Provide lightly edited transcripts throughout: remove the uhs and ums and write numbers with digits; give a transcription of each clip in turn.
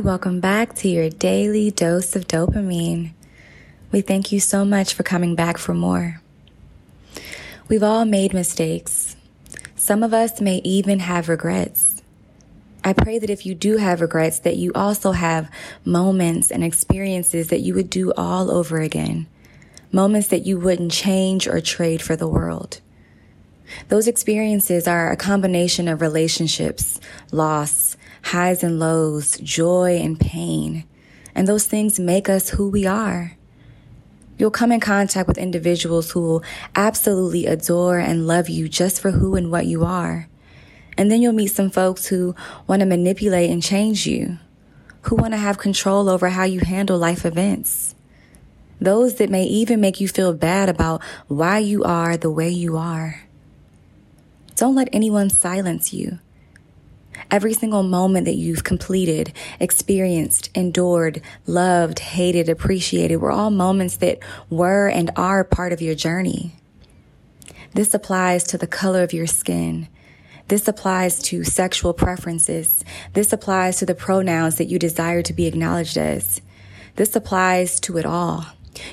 Welcome back to your daily dose of dopamine. We thank you so much for coming back for more. We've all made mistakes. Some of us may even have regrets. I pray that if you do have regrets, that you also have moments and experiences that you would do all over again. Moments that you wouldn't change or trade for the world. Those experiences are a combination of relationships, loss, highs and lows, joy and pain, and those things make us who we are. You'll come in contact with individuals who will absolutely adore and love you just for who and what you are. And then you'll meet some folks who want to manipulate and change you, who want to have control over how you handle life events. Those that may even make you feel bad about why you are the way you are. Don't let anyone silence you. Every single moment that you've completed, experienced, endured, loved, hated, appreciated were all moments that were and are part of your journey. This applies to the color of your skin. This applies to sexual preferences. This applies to the pronouns that you desire to be acknowledged as. This applies to it all.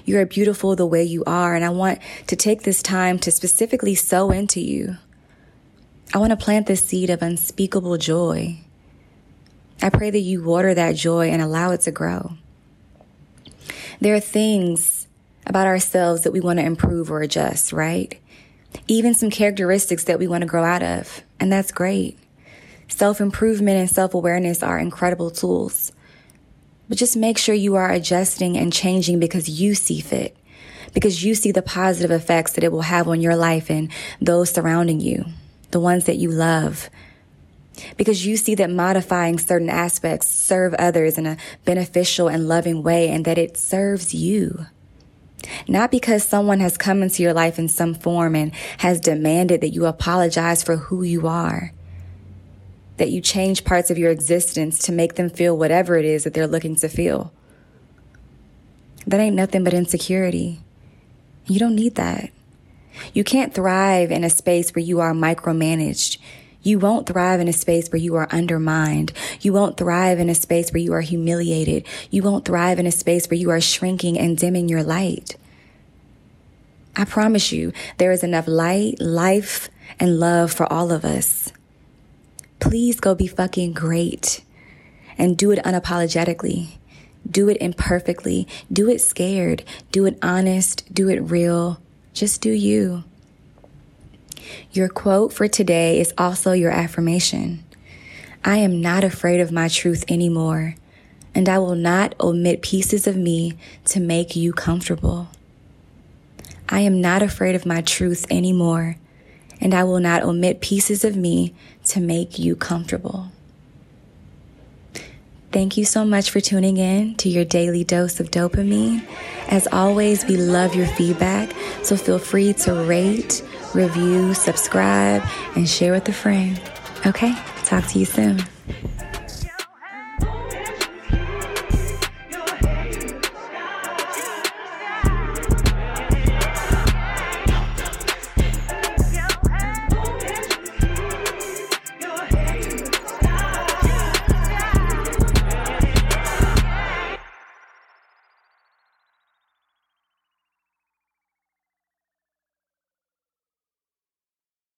You are beautiful the way you are, and I want to take this time to specifically sow into you. I want to plant this seed of unspeakable joy. I pray that you water that joy and allow it to grow. There are things about ourselves that we want to improve or adjust, right? Even some characteristics that we want to grow out of, and that's great. Self-improvement and self-awareness are incredible tools. But just make sure you are adjusting and changing because you see fit, because you see the positive effects that it will have on your life and those surrounding you. The ones that you love, because you see that modifying certain aspects serve others in a beneficial and loving way and that it serves you. Not because someone has come into your life in some form and has demanded that you apologize for who you are, that you change parts of your existence to make them feel whatever it is that they're looking to feel. That ain't nothing but insecurity. You don't need that. You can't thrive in a space where you are micromanaged. You won't thrive in a space where you are undermined. You won't thrive in a space where you are humiliated. You won't thrive in a space where you are shrinking and dimming your light. I promise you, there is enough light, life, and love for all of us. Please go be fucking great and do it unapologetically. Do it imperfectly. Do it scared. Do it honest. Do it real. Just do you. Your quote for today is also your affirmation. I am not afraid of my truth anymore, and I will not omit pieces of me to make you comfortable. I am not afraid of my truth anymore, and I will not omit pieces of me to make you comfortable. Thank you so much for tuning in to your daily dose of dopamine. As always, we love your feedback, so feel free to rate, review, subscribe, and share with a friend. Okay, talk to you soon.